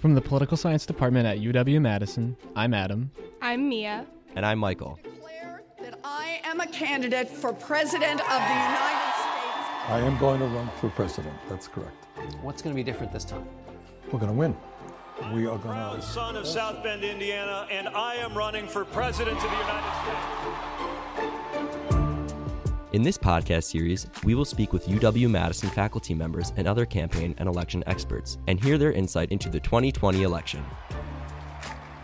From the Political Science Department at UW-Madison, I'm Adam. I'm Mia. And I'm Michael. I declare that I am a candidate for President of the United States. I am going to run for president. That's correct. What's going to be different this time? We're going to win. We are going to... I'm the son of South Bend, Indiana, and I am running for president of the United States. In this podcast series, we will speak with UW-Madison faculty members and other campaign and election experts and hear their insight into the 2020 election.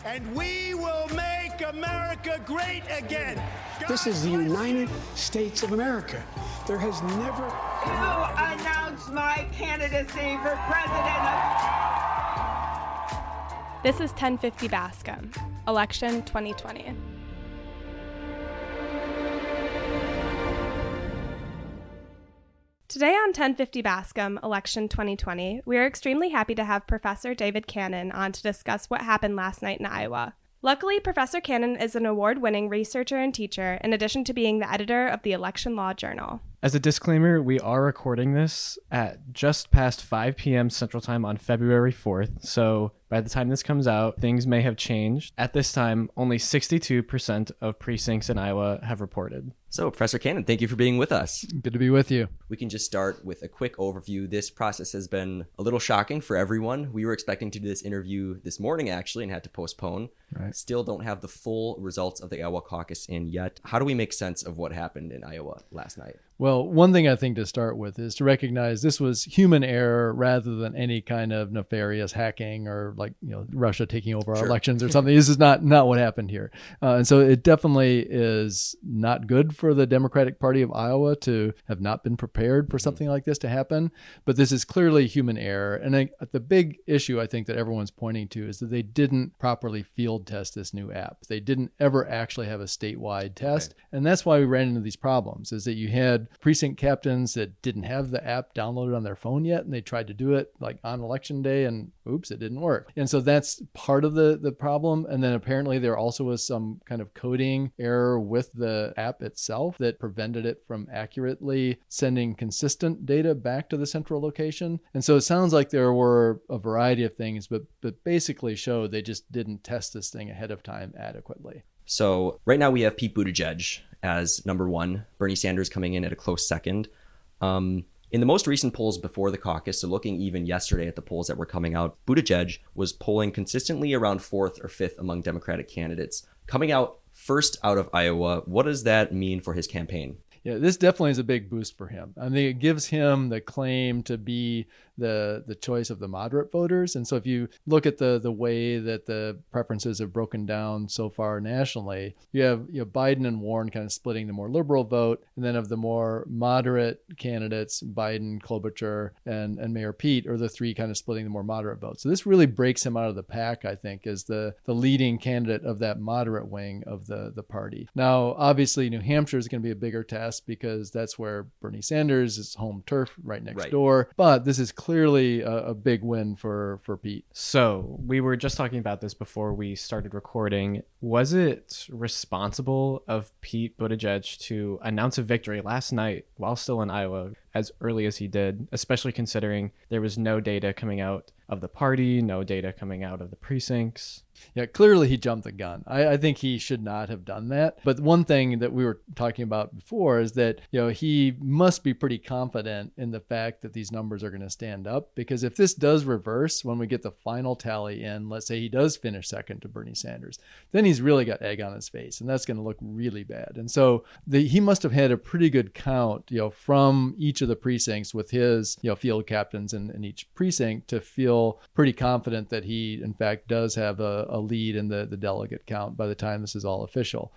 And we will make America great again. God, this is the United States of America. There has never... To announce my candidacy for president of... This is 1050 Bascom, Election 2020. Today on 1050 Bascom, Election 2020, we are extremely happy to have Professor David Cannon on to discuss what happened last night in Iowa. Luckily, Professor Cannon is an award-winning researcher and teacher, in addition to being the editor of the Election Law Journal. As a disclaimer, we are recording this at just past 5 p.m. Central Time on February 4th, so by the time this comes out, things may have changed. At this time, only 62% of precincts in Iowa have reported. So, Professor Cannon, thank you for being with us. Good to be with you. We can just start with a quick overview. This process has been a little shocking for everyone. We were expecting to do this interview this morning, actually, and had to postpone. Right. Still don't have the full results of the Iowa caucus in yet. How do we make sense of what happened in Iowa last night? Well, one thing I think to start with is to recognize this was human error rather than any kind of nefarious hacking or Russia taking over our elections or something. This is not what happened here. And so it definitely is not good for the Democratic Party of Iowa to have not been prepared for something like this to happen. But this is clearly human error. And the big issue I think that everyone's pointing to is that they didn't properly field test this new app. They didn't ever actually have a statewide test. Right. And that's why we ran into these problems, is that you had precinct captains that didn't have the app downloaded on their phone yet, and they tried to do it on election day, and oops, it didn't work. And so that's part of the problem. And then apparently there also was some kind of coding error with the app itself that prevented it from accurately sending consistent data back to the central location. And so it sounds like there were a variety of things, but basically show they just didn't test this thing ahead of time adequately. So right now we have Pete Buttigieg as number one, Bernie Sanders coming in at a close second. In the most recent polls before the caucus, so looking even yesterday at the polls that were coming out, Buttigieg was polling consistently around fourth or fifth among Democratic candidates. Coming out first out of Iowa, what does that mean for his campaign? Yeah, this definitely is a big boost for him. I think it gives him the claim to be the choice of the moderate voters. And so if you look at the way that the preferences have broken down so far nationally, you have Biden and Warren kind of splitting the more liberal vote. And then of the more moderate candidates, Biden, Klobuchar, and Mayor Pete are the three kind of splitting the more moderate vote. So this really breaks him out of the pack, I think, as the leading candidate of that moderate wing of the party. Now, obviously, New Hampshire is going to be a bigger test, because that's where Bernie Sanders is, home turf right next door. But this is clearly a big win for Pete. So we were just talking about this before we started recording. Was it responsible of Pete Buttigieg to announce a victory last night while still in Iowa as early as he did, especially considering there was no data coming out of the party, no data coming out of the precincts? Yeah, clearly he jumped the gun. I think he should not have done that. But one thing that we were talking about before is that he must be pretty confident in the fact that these numbers are going to stand up, because if this does reverse when we get the final tally in, let's say he does finish second to Bernie Sanders, then he's really got egg on his face, and that's going to look really bad. And so he must have had a pretty good count, from each of the precincts with his field captains in each precinct to feel pretty confident that he, in fact, does have a lead in the delegate count by the time this is all official.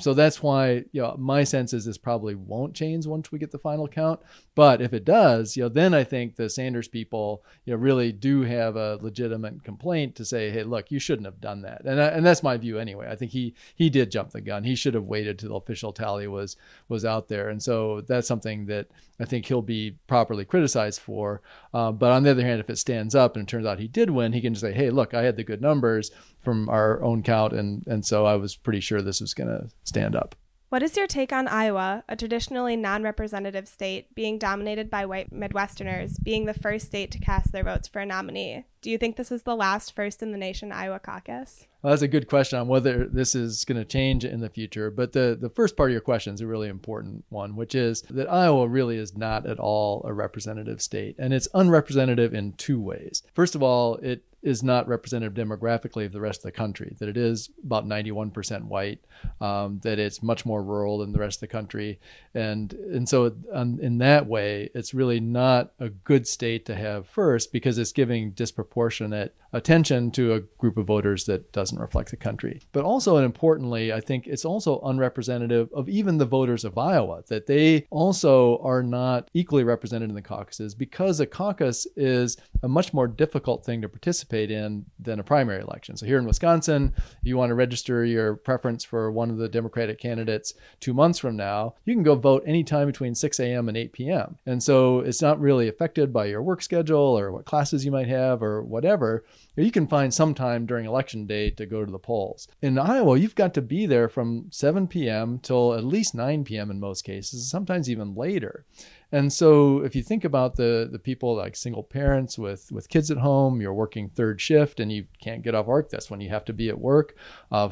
So that's why my sense is this probably won't change once we get the final count. But if it does, then I think the Sanders people really do have a legitimate complaint to say, hey, look, you shouldn't have done that. And that's my view anyway. I think he did jump the gun. He should have waited till the official tally was out there. And so that's something that I think he'll be properly criticized for. But on the other hand, if it stands up and it turns out he did win, he can just say, hey, look, I had the good numbers from our own count, and so I was pretty sure this was going to stand up. What is your take on Iowa, a traditionally non-representative state, being dominated by white Midwesterners, being the first state to cast their votes for a nominee? Do you think this is the last first-in-the-nation Iowa caucus? Well, that's a good question on whether this is going to change in the future. But the first part of your question is a really important one, which is that Iowa really is not at all a representative state. And it's unrepresentative in two ways. First of all, it is not representative demographically of the rest of the country, that it is about 91% white, that it's much more rural than the rest of the country. And so in that way, it's really not a good state to have first because it's giving disproportionate attention to a group of voters that doesn't reflect the country. But also, and importantly, I think it's also unrepresentative of even the voters of Iowa, that they also are not equally represented in the caucuses because a caucus is a much more difficult thing to participate in than a primary election. So here in Wisconsin, if you want to register your preference for one of the Democratic candidates 2 months from now, you can go vote anytime between 6 a.m. and 8 p.m. And so it's not really affected by your work schedule or what classes you might have or whatever. You can find some time during election day to go to the polls. In Iowa, you've got to be there from 7 p.m. till at least 9 p.m. in most cases, sometimes even later. And so if you think about the people like single parents with kids at home, you're working third shift and you can't get off work. That's when you have to be at work.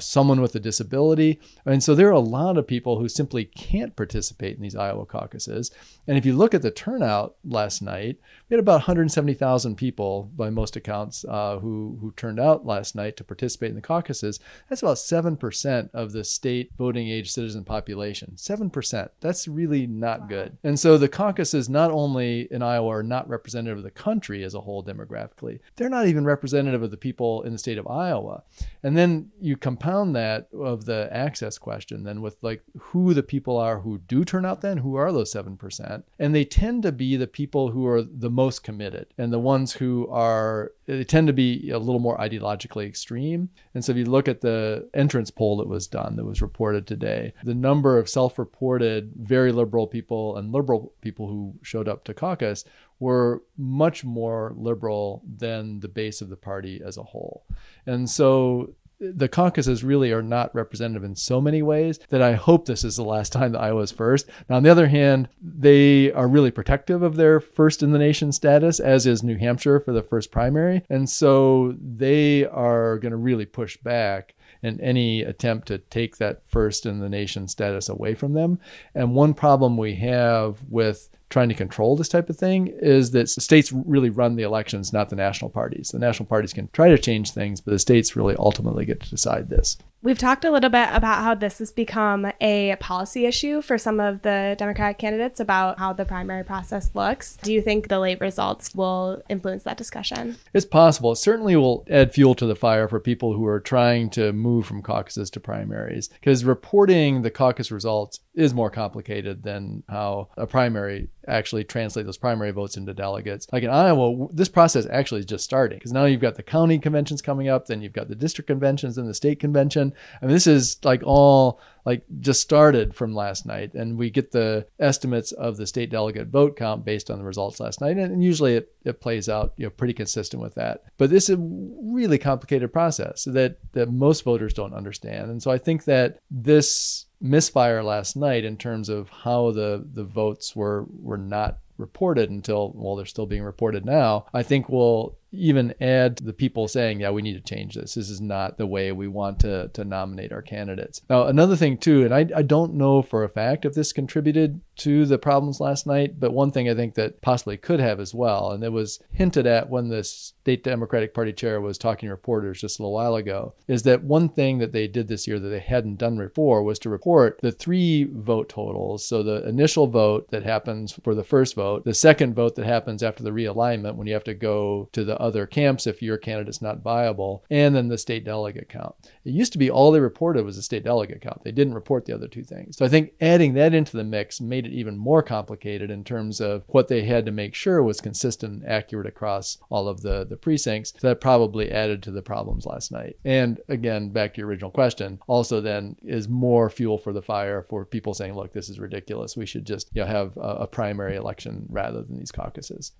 Someone with a disability. And so there are a lot of people who simply can't participate in these Iowa caucuses. And if you look at the turnout last night, we had about 170,000 people by most accounts who turned out last night to participate in the caucuses. That's about 7% of the state voting age citizen population. 7%. That's really not good. And so the caucuses not only in Iowa are not representative of the country as a whole demographically, they're not even representative of the people in the state of Iowa. And then you compound that of the access question then with like who the people are who do turn out then, who are those 7%. And they tend to be the people who are the most committed and the ones who are, they tend to be a little more ideologically extreme. And so if you look at the entrance poll that was done, that was reported today, the number of self-reported very liberal people and liberal people who showed up to caucus were much more liberal than the base of the party as a whole. And so the caucuses really are not representative in so many ways that I hope this is the last time that Iowa's first. Now, on the other hand, they are really protective of their first in the nation status, as is New Hampshire for the first primary. And so they are going to really push back and any attempt to take that first in the nation status away from them. And one problem we have with trying to control this type of thing is that states really run the elections, not the national parties. The national parties can try to change things, but the states really ultimately get to decide this. We've talked a little bit about how this has become a policy issue for some of the Democratic candidates about how the primary process looks. Do you think the late results will influence that discussion? It's possible. It certainly will add fuel to the fire for people who are trying to move from caucuses to primaries, because reporting the caucus results is more complicated than how a primary actually translate those primary votes into delegates. Like in Iowa, this process actually is just starting because now you've got the county conventions coming up, then you've got the district conventions and the state convention. I mean, this is like all like just started from last night, and we get the estimates of the state delegate vote count based on the results last night, and usually it plays out, you know, pretty consistent with that. But this is a really complicated process that most voters don't understand. And so I think that this misfire last night in terms of how the votes were not reported until, well, they're still being reported now, I think will even add to the people saying, yeah, we need to change this. This is not the way we want to nominate our candidates. Now, another thing too, and I don't know for a fact if this contributed to the problems last night, but one thing I think that possibly could have as well, and it was hinted at when the state Democratic Party chair was talking to reporters just a little while ago, is that one thing that they did this year that they hadn't done before was to report the three vote totals. So the initial vote that happens for the first vote, the second vote that happens after the realignment when you have to go to the other camps if your candidate's not viable, and then the state delegate count. It used to be all they reported was the state delegate count. They didn't report the other two things. So I think adding that into the mix made it even more complicated in terms of what they had to make sure was consistent and accurate across all of the precincts. So that probably added to the problems last night. And again, back to your original question, also then is more fuel for the fire for people saying, look, this is ridiculous. We should just, you know, have a primary election rather than these caucuses.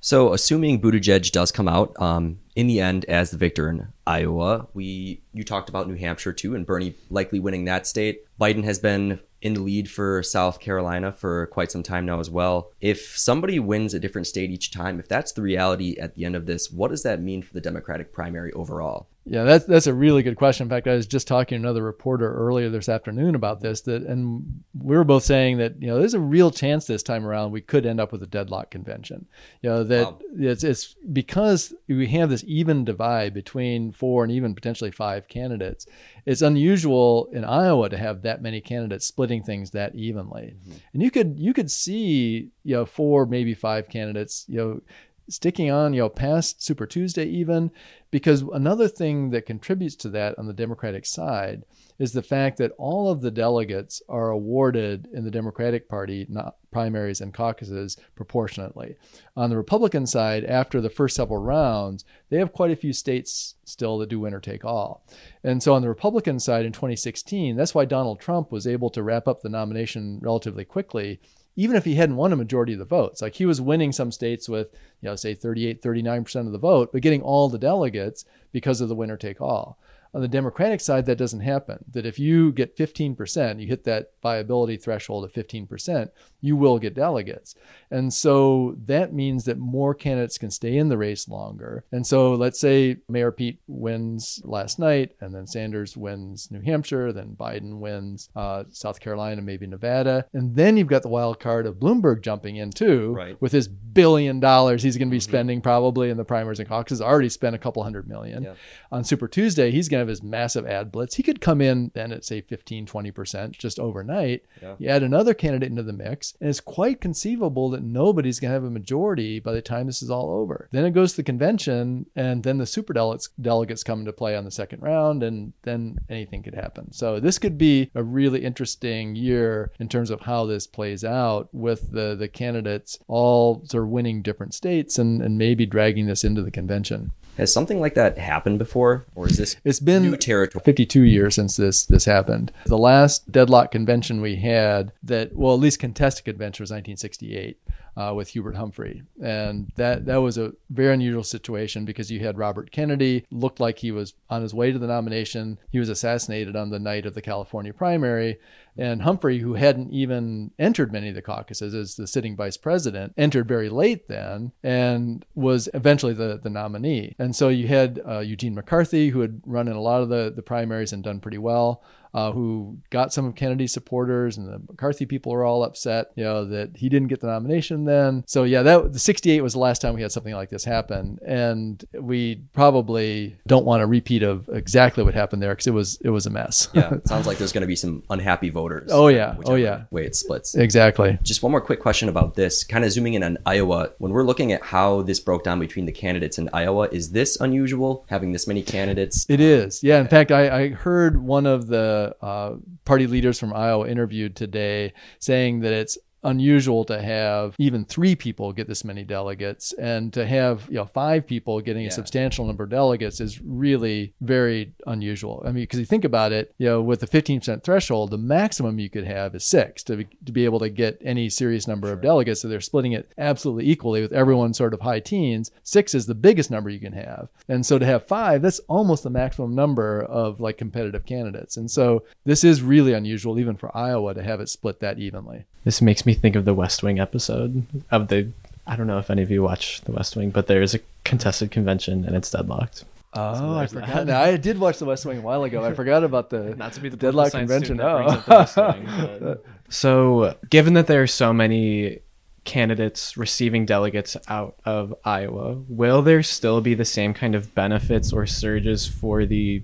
So assuming Buttigieg does come out in the end as the victor in Iowa, you talked about New Hampshire too, and Bernie likely winning that state. Biden has been in the lead for South Carolina for quite some time now as well. If somebody wins a different state each time, if that's the reality at the end of this, what does that mean for the Democratic primary overall? Yeah, that's a really good question. In fact, I was just talking to another reporter earlier this afternoon about this, and we were both saying that, you know, there's a real chance this time around we could end up with a deadlock convention. You know, that it's because we have this even divide between 4 and even potentially 5 candidates. It's unusual in Iowa to have that many candidates splitting things that evenly. Mm-hmm. And you could see, you know, 4, maybe 5 candidates, you know, sticking on, you know, past Super Tuesday even, because another thing that contributes to that on the Democratic side is the fact that all of the delegates are awarded in the Democratic Party, not primaries and caucuses, proportionately. On the Republican side, after the first several rounds, they have quite a few states still that do winner take all. And so on the Republican side in 2016, that's why Donald Trump was able to wrap up the nomination relatively quickly, even if he hadn't won a majority of the votes. Like, he was winning some states with, you know, say 38, 39% of the vote, but getting all the delegates because of the winner take all. On the Democratic side, that doesn't happen. That if you get 15%, you hit that viability threshold of 15%, you will get delegates. And so that means that more candidates can stay in the race longer. And so let's say Mayor Pete wins last night, and then Sanders wins New Hampshire, then Biden wins South Carolina, maybe Nevada. And then you've got the wild card of Bloomberg jumping in too, right, with his $1 billion he's going to be spending probably in the primaries and caucuses. Already spent $200 million. Yeah. On Super Tuesday, he's going to his massive ad blitz. He could come in then at, say, 15, 20% just overnight. Yeah. You add another candidate into the mix, and it's quite conceivable that nobody's going to have a majority by the time this is all over. Then it goes to the convention, and then the superdelegates come into play on the second round, and then anything could happen. So this could be a really interesting year in terms of how this plays out, with the candidates all sort of winning different states and maybe dragging this into the convention. Has something like that happened before, or is this it's been new territory? 52 years since this happened. The last deadlock convention we had that, well, at least contested convention, was 1968. With Hubert Humphrey. And that was a very unusual situation because you had Robert Kennedy, looked like he was on his way to the nomination. He was assassinated on the night of the California primary. And Humphrey, who hadn't even entered many of the caucuses as the sitting vice president, entered very late then and was eventually the nominee. And so you had Eugene McCarthy, who had run in a lot of the primaries and done pretty well, who got some of Kennedy's supporters, and the McCarthy people are all upset, you know, that he didn't get the nomination then. So yeah, the 68 was the last time we had something like this happen. And we probably don't want a repeat of exactly what happened there, because it was a mess. Yeah. It sounds like there's going to be some unhappy voters. Oh yeah. Oh yeah. Way it splits. Exactly. Just one more quick question about this, kind of zooming in on Iowa. When we're looking at how this broke down between the candidates in Iowa, is this unusual, having this many candidates? It is. Yeah. In fact, I heard one of the party leaders from Iowa interviewed today saying that it's unusual to have even 3 people get this many delegates, and to have, you know, 5 people getting a substantial number of delegates is really very unusual. I mean, because you think about it, you know, with the 15% threshold, the maximum you could have is 6 to be able to get any serious number of delegates. So they're splitting it absolutely equally with everyone sort of high teens. 6 is the biggest number you can have. And so to have 5, that's almost the maximum number of like competitive candidates. And so this is really unusual, even for Iowa, to have it split that evenly. This makes me think of the West Wing episode of the, I don't know if any of you watch the West Wing, but there's a contested convention and it's deadlocked. Oh, so I forgot. Now, I did watch the West Wing a while ago. I forgot about the not to be the deadlock convention. Oh. West Wing, but... So given that there are so many candidates receiving delegates out of Iowa, will there still be the same kind of benefits or surges for the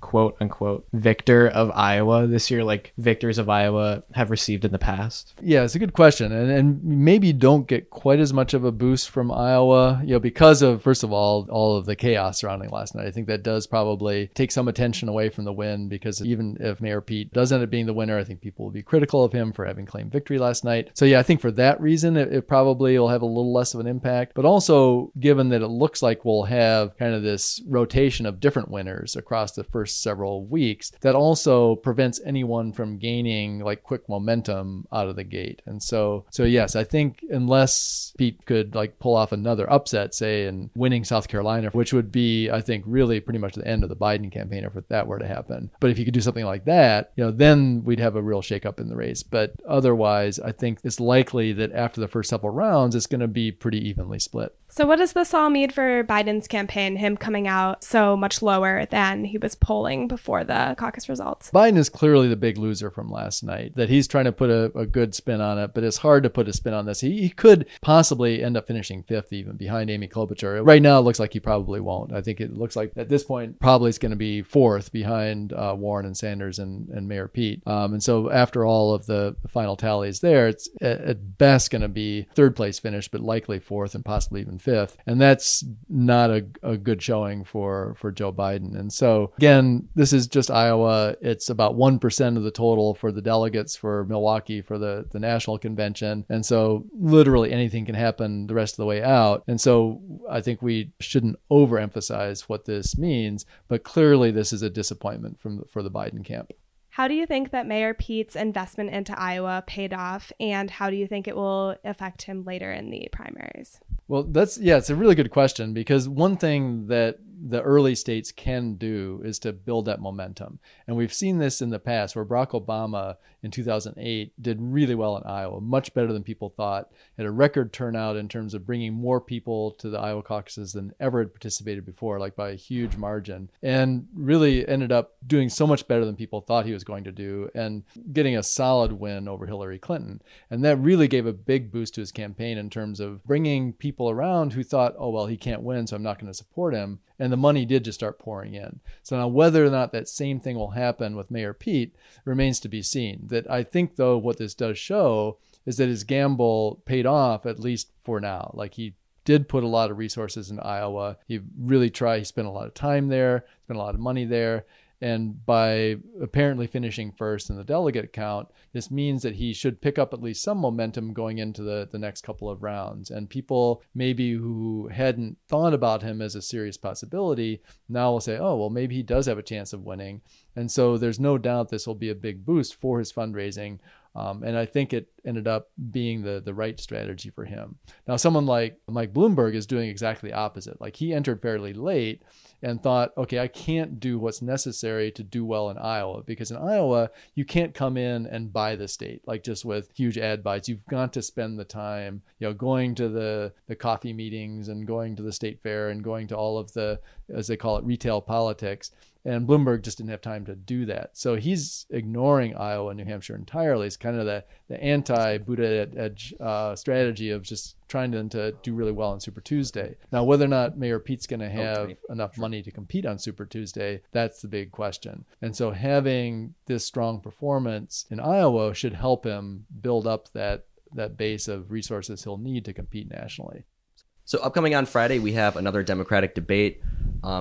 quote unquote victor of Iowa this year, like victors of Iowa have received in the past? Yeah, it's a good question. And maybe don't get quite as much of a boost from Iowa, you know, because of, first of all of the chaos surrounding last night. I think that does probably take some attention away from the win, because even if Mayor Pete does end up being the winner, I think people will be critical of him for having claimed victory last night. So yeah, I think for that reason, it probably will have a little less of an impact, but also given that it looks like we'll have kind of this rotation of different winners across the first first several weeks that also prevents anyone from gaining like quick momentum out of the gate. And so yes, I think unless Pete could like pull off another upset, say in winning South Carolina, which would be, I think, really pretty much the end of the Biden campaign if that were to happen. But if you could do something like that, you know, then we'd have a real shakeup in the race. But otherwise, I think it's likely that after the first couple rounds, it's going to be pretty evenly split. So what does this all mean for Biden's campaign, him coming out so much lower than he was polling before the caucus results? Biden is clearly the big loser from last night, that he's trying to put a good spin on it, but it's hard to put a spin on this. He could possibly end up finishing fifth, even behind Amy Klobuchar. Right now, it looks like he probably won't. I think it looks like at this point, probably it's going to be fourth behind Warren and Sanders and Mayor Pete. And so after all of the final tallies there, it's at best going to be third place finish, but likely fourth and possibly even fifth. And that's not a good showing for Joe Biden. And so again, this is just Iowa. It's about 1% of the total for the delegates for Milwaukee for the national convention. And so literally anything can happen the rest of the way out. And so I think we shouldn't overemphasize what this means, but clearly this is a disappointment for the Biden camp. How do you think that Mayor Pete's investment into Iowa paid off, and how do you think it will affect him later in the primaries? Well, it's a really good question, because one thing that the early states can do is to build that momentum. And we've seen this in the past where Barack Obama in 2008 did really well in Iowa, much better than people thought, had a record turnout in terms of bringing more people to the Iowa caucuses than ever had participated before, like by a huge margin, and really ended up doing so much better than people thought he was going to do and getting a solid win over Hillary Clinton. And that really gave a big boost to his campaign in terms of bringing people around who thought, oh, well, he can't win, so I'm not going to support him. And the money did just start pouring in. So now whether or not that same thing will happen with Mayor Pete remains to be seen. That I think, though, what this does show is that his gamble paid off, at least for now. Like, he did put a lot of resources in Iowa. He really tried. He spent a lot of time there, spent a lot of money there. And by apparently finishing first in the delegate count, this means that he should pick up at least some momentum going into the next couple of rounds. And people maybe who hadn't thought about him as a serious possibility now will say, oh, well, maybe he does have a chance of winning. And so there's no doubt this will be a big boost for his fundraising. And I think it ended up being the right strategy for him. Now, someone like Mike Bloomberg is doing exactly the opposite. Like, he entered fairly late and thought, okay, I can't do what's necessary to do well in Iowa, because in Iowa, you can't come in and buy the state, like just with huge ad buys. You've got to spend the time, you know, going to the coffee meetings and going to the state fair and going to all of the, as they call it, retail politics. And Bloomberg just didn't have time to do that. So he's ignoring Iowa and New Hampshire entirely. It's kind of the anti-Buddha edge strategy of just trying to do really well on Super Tuesday. Now, whether or not Mayor Pete's going to have enough money to compete on Super Tuesday, that's the big question. And so having this strong performance in Iowa should help him build up that base of resources he'll need to compete nationally. So upcoming on Friday, we have another Democratic debate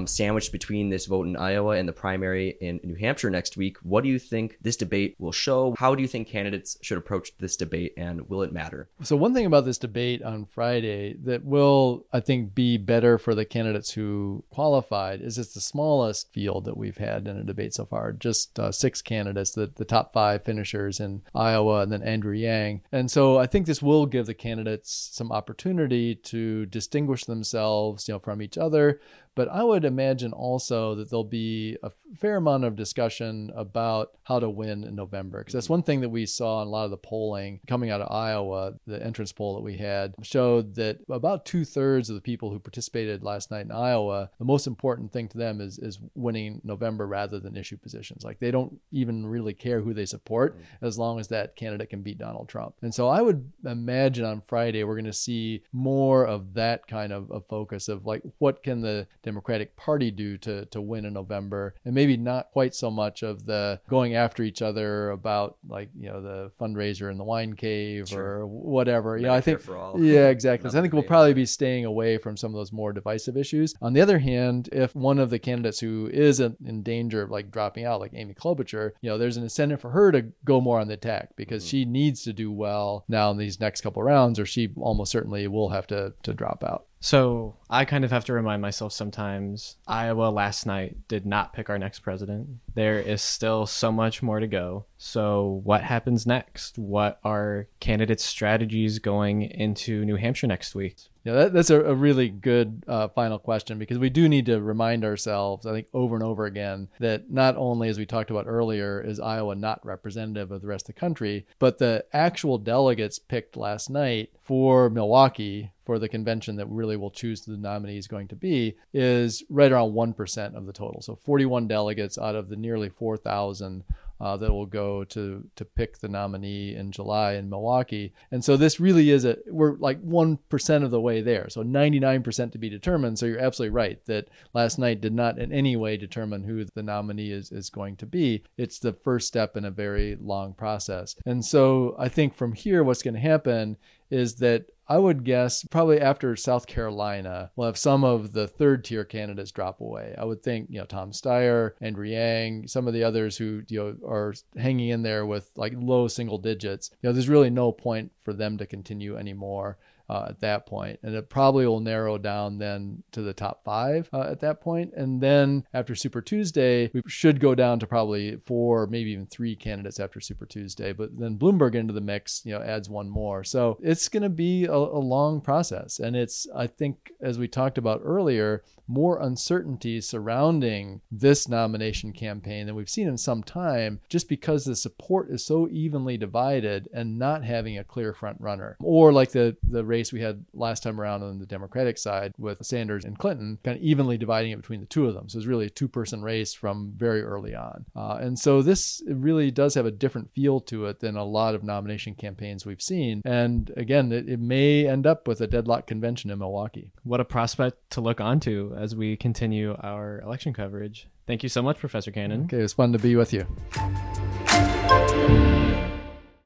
sandwiched between this vote in Iowa and the primary in New Hampshire next week. What do you think this debate will show? How do you think candidates should approach this debate, and will it matter? So one thing about this debate on Friday that will, I think, be better for the candidates who qualified is it's the smallest field that we've had in a debate so far. Just six candidates, the top five finishers in Iowa, and then Andrew Yang. And so I think this will give the candidates some opportunity to distinguish themselves, you know, from each other. But I would imagine also that there'll be a fair amount of discussion about how to win in November, because that's one thing that we saw in a lot of the polling coming out of Iowa. The entrance poll that we had showed that about 2/3 of the people who participated last night in Iowa, the most important thing to them is winning November rather than issue positions. Like, they don't even really care who they support as long as that candidate can beat Donald Trump. And so I would imagine on Friday, we're going to see more of that kind of a focus of like, what can the Democratic Party do to win in November, and maybe not quite so much of the going after each other about, like, you know, the fundraiser in the wine cave or whatever. Medicare, you know, I think, yeah, exactly. So I think we'll probably be staying away from some of those more divisive issues. On the other hand, if one of the candidates who is in danger of like dropping out, like Amy Klobuchar, you know, there's an incentive for her to go more on the attack, because she needs to do well now in these next couple rounds, or she almost certainly will have to drop out. So I kind of have to remind myself sometimes, Iowa last night did not pick our next president. There is still so much more to go. So what happens next? What are candidates' strategies going into New Hampshire next week? Yeah, that's a really good final question, because we do need to remind ourselves, I think, over and over again, that not only, as we talked about earlier, is Iowa not representative of the rest of the country, but the actual delegates picked last night for Milwaukee, for the convention that really will choose the nominee is going to be, is right around 1% of the total. So 41 delegates out of the nearly 4,000 that will go to pick the nominee in July in Milwaukee. And so this really is we're like 1% of the way there. So 99% to be determined. So you're absolutely right that last night did not in any way determine who the nominee is going to be. It's the first step in a very long process. And so I think from here, what's going to happen is that I would guess probably after South Carolina, we'll have some of the third tier candidates drop away. I would think, Tom Steyer, Andrew Yang, some of the others who, are hanging in there with like low single digits. There's really no point for them to continue anymore. At that point. And it probably will narrow down then to the top five at that point. And then after Super Tuesday, we should go down to probably four, maybe even three candidates after Super Tuesday. But then Bloomberg into the mix, adds one more. So it's going to be a long process. And it's, I think, as we talked about earlier, more uncertainty surrounding this nomination campaign than we've seen in some time, just because the support is so evenly divided and not having a clear front runner. Or like the race we had last time around on the Democratic side with Sanders and Clinton, kind of evenly dividing it between the two of them. So it's really a two-person race from very early on. And so this really does have a different feel to it than a lot of nomination campaigns we've seen. And again, it may end up with a deadlock convention in Milwaukee. What a prospect to look onto as we continue our election coverage. Thank you so much, Professor Cannon. Okay, it was fun to be with you.